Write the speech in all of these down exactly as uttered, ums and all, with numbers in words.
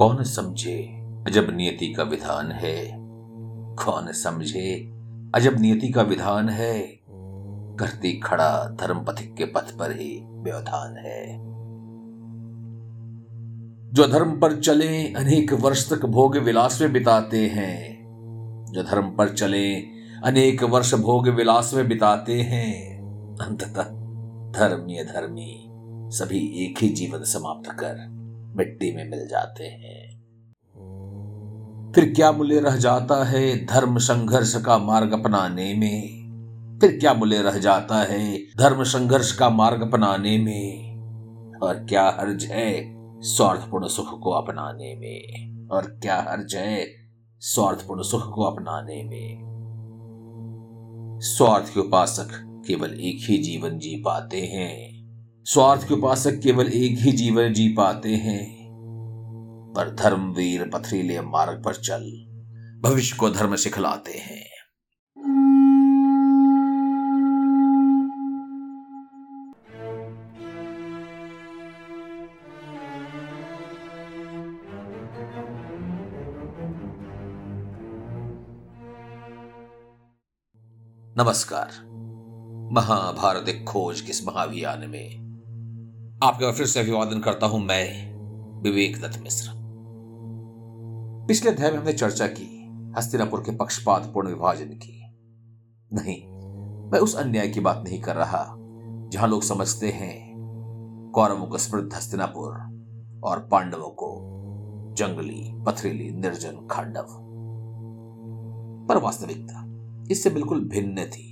कौन समझे अजब नियति का विधान है, कौन समझे अजब नियति का विधान है, करती खड़ा धर्म पथिक के पथ पर ही व्यवधान है। जो धर्म पर चले अनेक वर्ष तक भोग विलास में बिताते हैं, जो धर्म पर चले अनेक वर्ष भोग विलास में बिताते हैं, अंततः धर्मीय धर्मी सभी एक ही जीवन समाप्त कर मिट्टी में मिल जाते हैं। फिर क्या मूल्य रह जाता है धर्म संघर्ष का मार्ग अपनाने में, फिर क्या मूल्य रह जाता है धर्म संघर्ष का मार्ग अपनाने में, और क्या हर्ज है स्वार्थपूर्ण सुख को अपनाने में, और क्या हर्ज है स्वार्थपूर्ण सुख को अपनाने में। स्वार्थ के उपासक केवल एक ही जीवन जी पाते हैं, स्वार्थ के उपासक केवल एक ही जीवन जी पाते हैं, पर धर्मवीर पथरीले मार्ग पर चल भविष्य को धर्म सिखलाते हैं। नमस्कार। महाभारत एक खोज के इस महाभियान में आपका फिर से अभिवादन करता हूं, मैं विवेक दत्त मिश्रा। पिछले अध्याय में हमने चर्चा की हस्तिनापुर के पक्षपातपूर्ण विभाजन की। नहीं, मैं उस अन्याय की बात नहीं कर रहा जहां लोग समझते हैं कौरवों को समृद्ध हस्तिनापुर और पांडवों को जंगली पथरीली निर्जन खांडव, पर वास्तविकता इससे बिल्कुल भिन्न थी।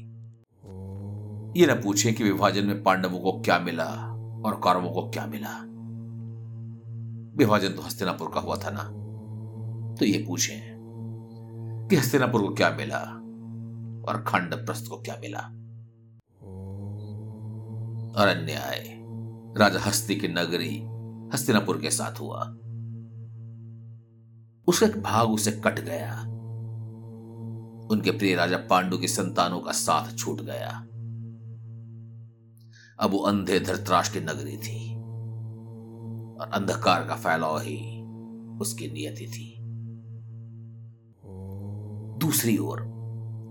ये न पूछें कि विभाजन में पांडवों को क्या मिला और कौरवों को क्या मिला, विभाजन तो हस्तिनापुर का हुआ था ना, तो ये पूछें कि हस्तिनापुर को क्या मिला और खंडप्रस्थ को क्या मिला। और अन्याय राजा हस्ती की नगरी हस्तिनापुर के साथ हुआ, उसका एक भाग उसे कट गया, उनके प्रिय राजा पांडु की संतानों का साथ छूट गया। अब वो अंधे धृतराष्ट्र की नगरी थी और अंधकार का फैलाव ही उसकी नियति थी। दूसरी ओर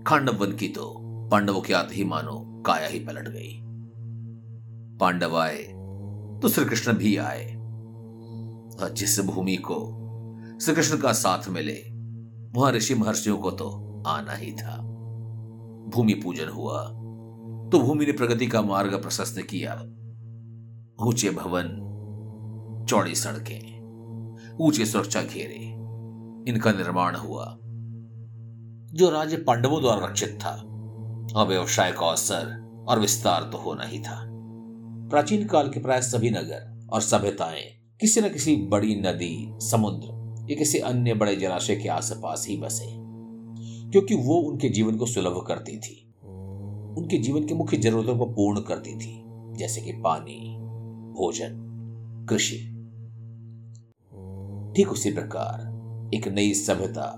खांडव वन की तो पांडवों की आते ही मानो काया ही पलट गई। पांडव आए तो श्री कृष्ण भी आए, और जिस भूमि को श्री कृष्ण का साथ मिले वहां ऋषि महर्षियों को तो आना ही था। भूमि पूजन हुआ तो भूमि ने प्रगति का मार्ग प्रशस्त किया। ऊंचे भवन, चौड़ी सड़कें, ऊंचे सुरक्षा घेरे, इनका निर्माण हुआ। जो राज्य पांडवों द्वारा रक्षित था, अब व्यवसाय का अवसर और विस्तार तो होना ही था। प्राचीन काल के प्राय सभी नगर और सभ्यताएं किसी न किसी बड़ी नदी, समुद्र या किसी अन्य बड़े जलाशय के आसपास ही बसे, क्योंकि वो उनके जीवन को सुलभ करती थी, उनके जीवन की मुख्य जरूरतों को पूर्ण करती थी, जैसे कि पानी, भोजन, कृषि। ठीक उसी प्रकार एक नई सभ्यता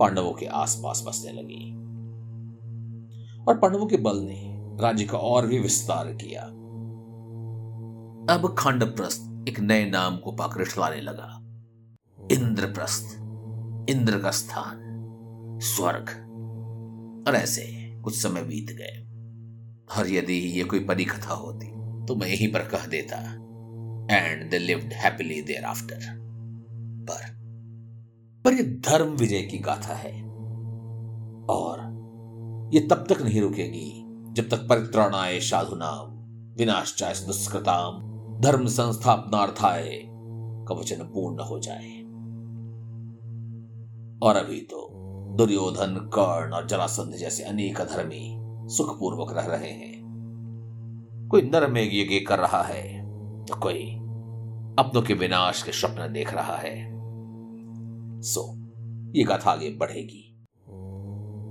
पांडवों के आसपास बसने लगी, और पांडवों के बल ने राज्य का और भी विस्तार किया। अब खंडप्रस्थ एक नए नाम को पाकर ठुठलाने लगा, इंद्रप्रस्थ, इंद्र का स्थान, स्वर्ग। और ऐसे कुछ समय बीत गए, और यदि ये कोई परी कथा होती तो मैं यहीं पर कह देता, and they lived happily there after. पर पर ये धर्म विजय की गाथा है, और ये तब तक नहीं रुकेगी जब तक परित्राणाय साधुनाम विनाशाय दुष्कृताम धर्म संस्थापनार्थाय का वचन पूर्ण हो जाए। और अभी तो दुर्योधन, कर्ण और जरासंध जैसे अनेक अधर्मी सुखपूर्वक रह रहे हैं। कोई नरमेघ यज्ञ कर रहा है तो कोई अपनों के विनाश के स्वप्न देख रहा है। सो ये गाथा आगे बढ़ेगी,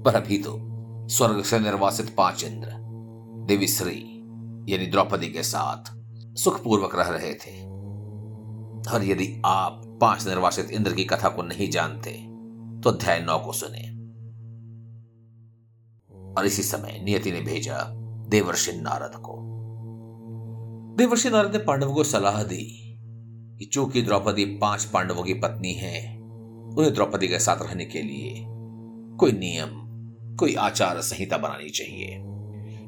पर अभी तो स्वर्ग से निर्वासित पांच इंद्र देवी श्री यानी द्रौपदी के साथ सुखपूर्वक रह रहे थे। और यदि आप पांच निर्वासित इंद्र की कथा को नहीं जानते तो अध्याय नौ को सुने। और इसी समय नियति ने भेजा देवर्षि नारद को। देवर्षि नारद ने पांडवों को सलाह दी कि चूंकि द्रौपदी पांच पांडवों की पत्नी है, उन्हें द्रौपदी के साथ रहने के लिए कोई नियम, कोई आचार संहिता बनानी चाहिए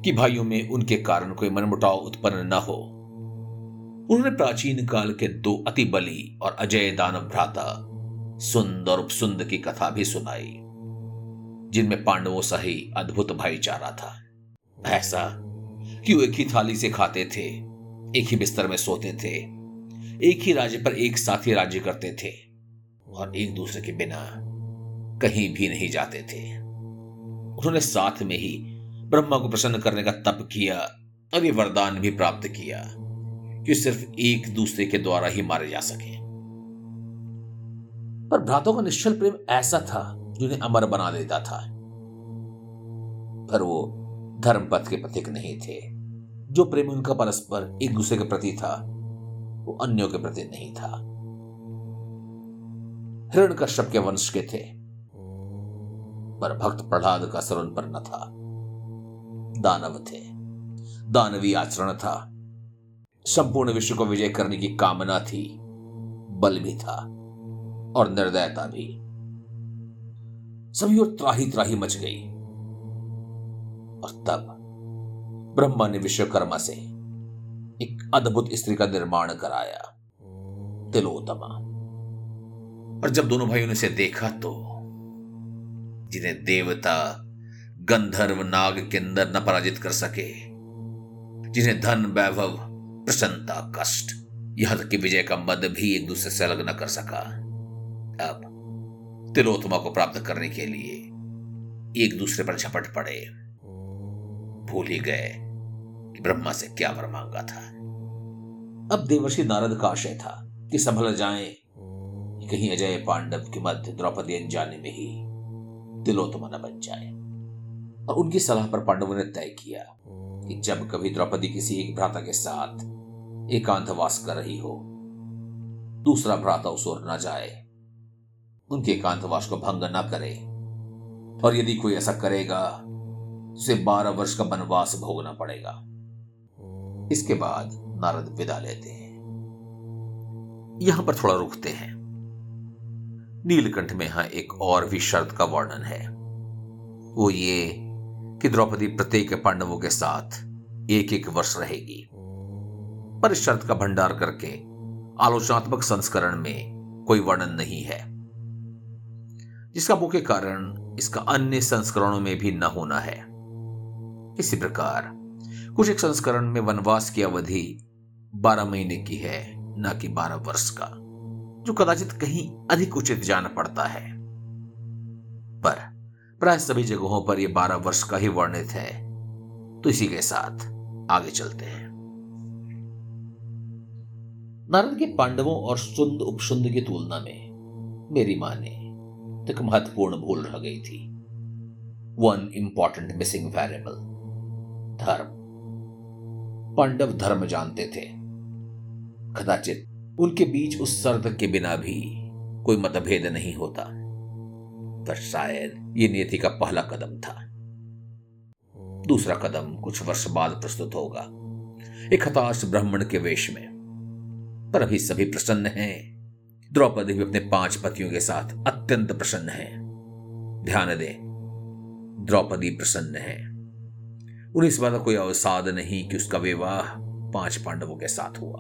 कि भाइयों में उनके कारण कोई मनमुटाव उत्पन्न न हो। उन्होंने प्राचीन काल के दो अति बली और अजय दानव भ्राता सुंद और उपसुंद की कथा भी सुनाई, जिनमें पांडवों सा ही अद्भुत भाईचारा था, ऐसा कि वो एक ही थाली से खाते थे, एक ही बिस्तर में सोते थे, एक ही राज्य पर एक साथ ही राज्य करते थे और एक दूसरे के बिना कहीं भी नहीं जाते थे। उन्होंने साथ में ही ब्रह्मा को प्रसन्न करने का तप किया और ये वरदान भी प्राप्त किया कि सिर्फ एक दूसरे के द्वारा ही मारे जा सके। पर भ्रातों का निश्चल प्रेम ऐसा था जिन्हें अमर बना देता था, पर वो धर्मपथ के पथिक नहीं थे। जो प्रेम उनका परस्पर एक दूसरे के प्रति था, वो अन्यों के प्रति नहीं था। हिरण्यकश्यप के वंश के थे, पर भक्त प्रहलाद का सर उन पर न था। दानव थे, दानवी आचरण था, संपूर्ण विश्व को विजय करने की कामना थी, बल भी था और निर्दयता भी। सभी और त्राही त्राही मच गई। और तब ब्रह्मा ने विश्वकर्मा से एक अद्भुत स्त्री का निर्माण कराया, तिलोत्तमा। और जब दोनों भाइयों ने इसे देखा तो जिन्हें देवता, गंधर्व, नाग, किन्नर न पराजित कर सके, जिन्हें धन, वैभव, प्रसन्नता, कष्ट, यहां तक कि विजय का मद भी एक दूसरे से अलग न कर सका, अब तिलोत्तमा को प्राप्त करने के लिए एक दूसरे पर झपट पड़े। भूल ही गए कि ब्रह्मा से क्या वर मांगा था। अब देवर्षि नारद का आशय था कि संभल जाएं, कहीं अजय पांडव के मध्य द्रौपदी अनजाने में ही तिलोत्तमा न बन जाए। और उनकी सलाह पर पांडवों ने तय किया कि जब कभी द्रौपदी किसी एक भ्राता के साथ एकांतवास कर रही हो, दूसरा भ्राता उस ओर न जाए, उनके एकांतवास को भंग न करे, और यदि कोई ऐसा करेगा उसे बारह वर्ष का वनवास भोगना पड़ेगा। इसके बाद नारद विदा लेते हैं। यहां पर थोड़ा रुकते हैं। नीलकंठ में यहां एक और भी शर्त का वर्णन है, वो ये कि द्रौपदी प्रत्येक पांडवों के साथ एक एक वर्ष रहेगी। पर इस शर्त का भंडार करके आलोचनात्मक संस्करण में कोई वर्णन नहीं है, जिसका मुख्य कारण इसका अन्य संस्करणों में भी न होना है। इसी प्रकार कुछ एक संस्करण में वनवास की अवधि बारह महीने की है, न कि बारह वर्ष का, जो कदाचित कहीं अधिक उचित जान पड़ता है। पर प्राय सभी जगहों पर यह बारह वर्ष का ही वर्णित है। तो इसी के साथ आगे चलते हैं। नारद के पांडवों और सुंद उपसुंद की तुलना में मेरी मां ने एक महत्वपूर्ण भूल रह गई थी, वन इंपॉर्टेंट मिसिंग वेरिएबल, धर्म। पांडव धर्म जानते थे। कदाचित उनके बीच उस शर्त के बिना भी कोई मतभेद नहीं होता, पर शायद ये नीति का पहला कदम था। दूसरा कदम कुछ वर्ष बाद प्रस्तुत होगा, एक हताश ब्राह्मण के वेश में। पर अभी सभी प्रसन्न हैं। द्रौपदी भी अपने पांच पतियों के साथ अत्यंत प्रसन्न है। ध्यान दें, द्रौपदी प्रसन्न है। उन्हें इस बात का कोई अवसाद नहीं कि उसका विवाह पांच पांडवों के साथ हुआ।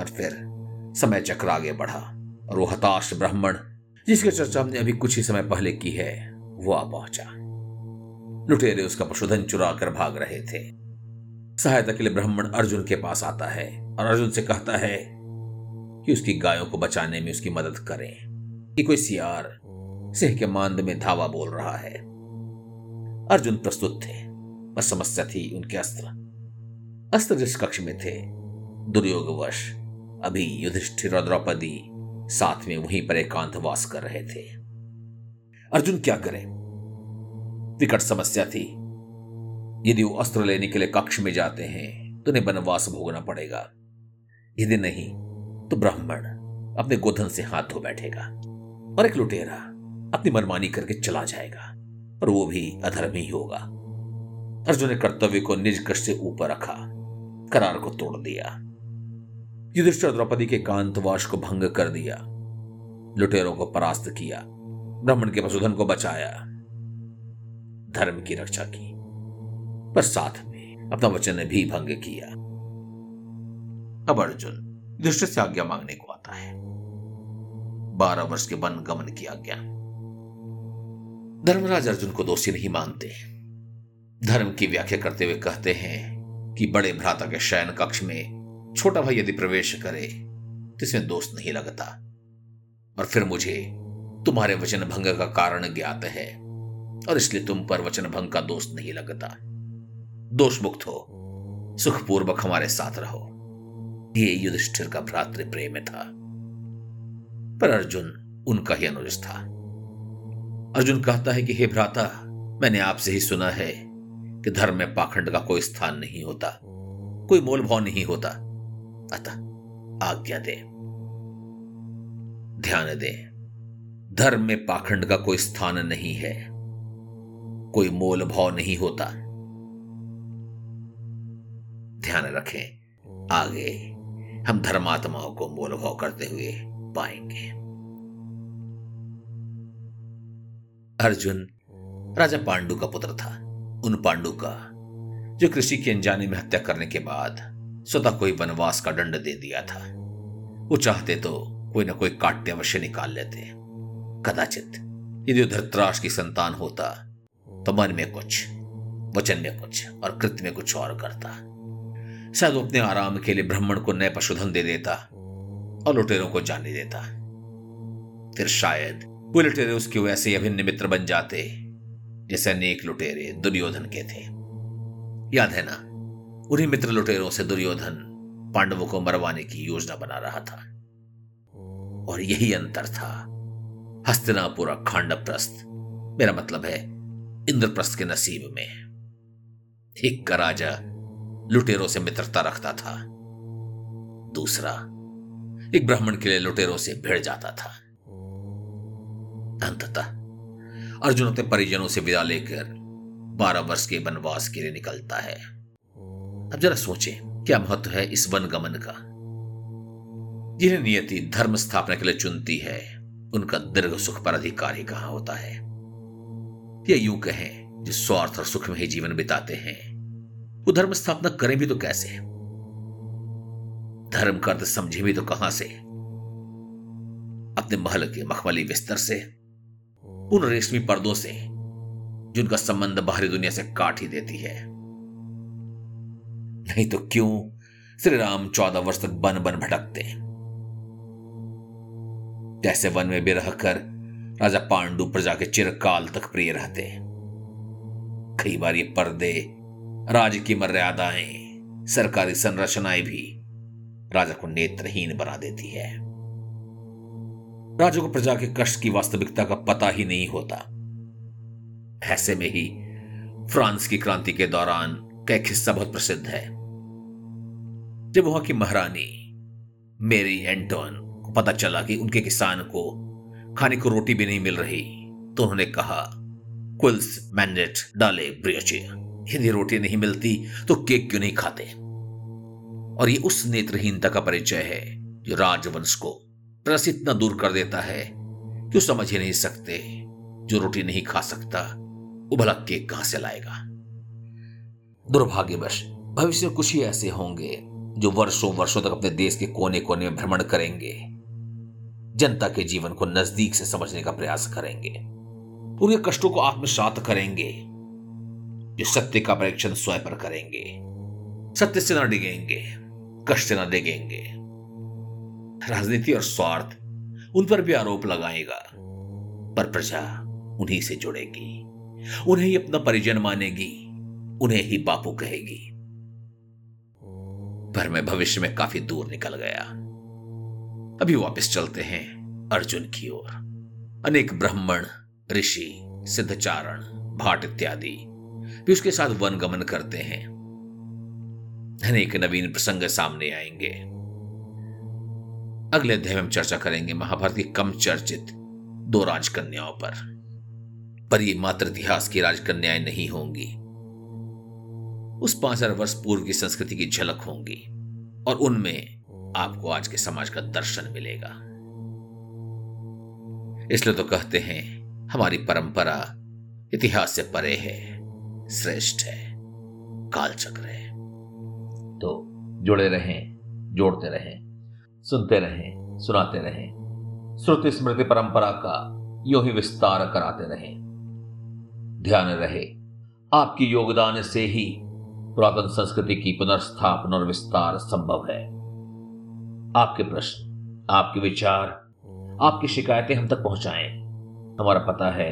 और फिर समय चक्र आगे बढ़ा और वो हताश ब्राह्मण, जिसकी चर्चा हमने अभी कुछ ही समय पहले की है, वो आ पहुंचा। लुटेरे उसका पशुधन चुरा कर भाग रहे थे। सहायता के लिए ब्राह्मण अर्जुन के पास आता है और अर्जुन से कहता है कि उसकी गायों को बचाने में उसकी मदद करें कि कोई सियार सिंह के मांद में धावा बोल रहा है। अर्जुन प्रस्तुत थे, पर समस्या थी उनके अस्त्र। अस्त्र जिस कक्ष में थे, दुर्योगवश अभी युधिष्ठिर और द्रौपदी साथ में वहीं पर एकांतवास कर रहे थे। अर्जुन क्या करे? विकट समस्या थी। यदि वो अस्त्र लेने के लिए कक्ष में जाते हैं तो उन्हें वनवास भोगना पड़ेगा, यदि नहीं तो ब्राह्मण अपने गोधन से हाथ धो बैठेगा और एक लुटेरा अपनी मनमानी करके चला जाएगा, और वो भी अधर्मी होगा। अर्जुन ने कर्तव्य को निज कष्ट से ऊपर रखा, करार को तोड़ दिया। युधिष्ठिर द्रौपदी के कांतवास को भंग कर दिया, लुटेरों को परास्त किया, ब्राह्मण के पशुधन को बचाया, धर्म की रक्षा की, पर साथ में अपना वचन भी भंग किया। अब अर्जुन युधिष्ठिर से आज्ञा मांगने को आता है। बारह वर्ष के वन गमन की आज्ञा। धर्मराज अर्जुन को दोषी नहीं मानते। धर्म की व्याख्या करते हुए कहते हैं कि बड़े भ्राता के शयन कक्ष में छोटा भाई यदि प्रवेश करे तो इसमें दोष नहीं लगता, और फिर मुझे तुम्हारे वचन भंग का कारण ज्ञात है और इसलिए तुम पर वचन भंग का दोष नहीं लगता। दोष मुक्त हो, सुखपूर्वक हमारे साथ रहो। ये युधिष्ठिर का भ्रातृ प्रेम था, पर अर्जुन उनका ही अनुज था। अर्जुन कहता है कि हे भ्राता, मैंने आपसे ही सुना है कि धर्म में पाखंड का कोई स्थान नहीं होता, कोई मोल भाव नहीं होता, अतः आज्ञा दे। ध्यान दे, धर्म में पाखंड का कोई स्थान नहीं है, कोई मोल भाव नहीं होता। ध्यान रखें, आगे हम धर्मात्माओं को मोल भाव करते हुए पाएंगे। अर्जुन राजा पांडु का पुत्र था, उन पांडु का जो कृषि के अनजाने में हत्या करने के बाद स्वतः कोई वनवास का दंड दे दिया था। वो चाहते तो कोई ना कोई काट्य अवश्य निकाल लेते। कदाचित यदि धृतराष्ट्र की संतान होता तो मन में कुछ, वचन में कुछ और कृत्य में कुछ और करता। शायद वो अपने आराम के लिए ब्राह्मण को नए पशुधन दे देता और लुटेरों को जाने देता। फिर शायद वो लुटेरे उसके वैसे ही अभिन्न मित्र बन जाते जैसे अनेक लुटेरे दुर्योधन के थे। याद है ना, उन्हीं मित्र लुटेरों से दुर्योधन पांडवों को मरवाने की योजना बना रहा था। और यही अंतर था हस्तिनापुर और खांडवप्रस्थ, मेरा मतलब है इंद्रप्रस्थ के नसीब में। एक का राजा लुटेरों से मित्रता रखता था, दूसरा एक ब्राह्मण के लिए लुटेरों से भिड़ जाता था। अंततः अर्जुन अपने परिजनों से विदा लेकर बारह वर्ष के वनवास के लिए निकलता है। अब जरा सोचें, क्या महत्व है इस वनगमन का। जिन्हें नियति धर्म स्थापना के लिए चुनती है उनका दीर्घ सुख पर अधिकार ही कहां होता है। यह यूं कहें, जो स्वार्थ और सुख में ही जीवन बिताते हैं वो धर्म स्थापना करें भी तो कैसे, धर्म का अर्थ समझे भी तो कहां से। अपने महल के मखमली बिस्तर से, उन रेशमी पर्दों से जिनका संबंध बाहरी दुनिया से काट ही देती है। नहीं तो क्यों श्री राम चौदह वर्ष तक बन बन भटकते। जैसे वन में बिरह कर राजा पांडु प्रजा के चिरकाल तक प्रिय रहते। कई बार ये पर्दे, राज की मर्यादाएं, सरकारी संरचनाएं भी राजा को नेत्रहीन बना देती है। राजा को प्रजा के कष्ट की वास्तविकता का पता ही नहीं होता। ऐसे में ही फ्रांस की क्रांति के दौरान का एक हिस्सा बहुत प्रसिद्ध है, जब वहां की महारानी मेरी एंटोन को पता चला कि उनके किसान को खाने को रोटी भी नहीं मिल रही, तो उन्होंने कहा क्विल्स मैंडेट डाले ब्रियोचे, यदि रोटी नहीं मिलती तो केक क्यों नहीं खाते। और ये उस नेत्रहीनता का परिचय है जो राजवंश को रस इतना दूर कर देता है जो समझ ही नहीं सकते। जो रोटी नहीं खा सकता वो भला केक कहां से लाएगा। दुर्भाग्यवश भविष्य में कुछ ही ऐसे होंगे जो वर्षों वर्षों तक अपने देश के कोने कोने में भ्रमण करेंगे, जनता के जीवन को नजदीक से समझने का प्रयास करेंगे, उनके कष्टों को आत्मसात करेंगे, जो सत्य का परीक्षण स्वयं पर करेंगे, सत्य से न डिगेंगे, कष्ट से न डिगेंगे। राजनीति और स्वार्थ उन पर भी आरोप लगाएगा, पर प्रजा उन्हीं से जुड़ेगी, उन्हें ही अपना परिजन मानेगी, उन्हें ही बापू कहेगी। पर मैं भविष्य में काफी दूर निकल गया। अभी वापस चलते हैं अर्जुन की ओर। अनेक ब्राह्मण, ऋषि, सिद्धचारण, भाट इत्यादि भी उसके साथ वनगमन करते हैं। अनेक नवीन प्रसंग सामने आएंगे। अगले अध्याय में हम चर्चा करेंगे महाभारत की कम चर्चित दो राजकन्याओं पर, पर ये मात्र इतिहास की राजकन्याएं नहीं होंगी, उस पांच हजार वर्ष पूर्व की संस्कृति की झलक होंगी, और उनमें आपको आज के समाज का दर्शन मिलेगा। इसलिए तो कहते हैं हमारी परंपरा इतिहास से परे है, श्रेष्ठ है, कालचक्र है। तो जुड़े रहें, जोड़ते रहें, सुनते रहें, सुनाते रहें, श्रुति स्मृति परंपरा का यूं ही विस्तार कराते रहें। ध्यान रहे, आपकी योगदान से ही पुरातन संस्कृति की पुनर्स्थापना और विस्तार संभव है। आपके प्रश्न, आपके विचार, आपकी शिकायतें हम तक पहुंचाएं। हमारा पता है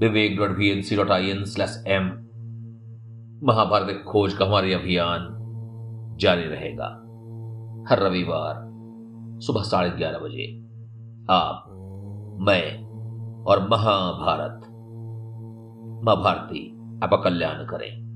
Vivek dot V N C dot I N slash M. Mahabharat एक खोज का हमारे अभियान जारी रहेगा। हर रविवार सुबह साढ़े ग्यारह बजे आप, मैं और महाभारत मां भारती आपका कल्याण करें।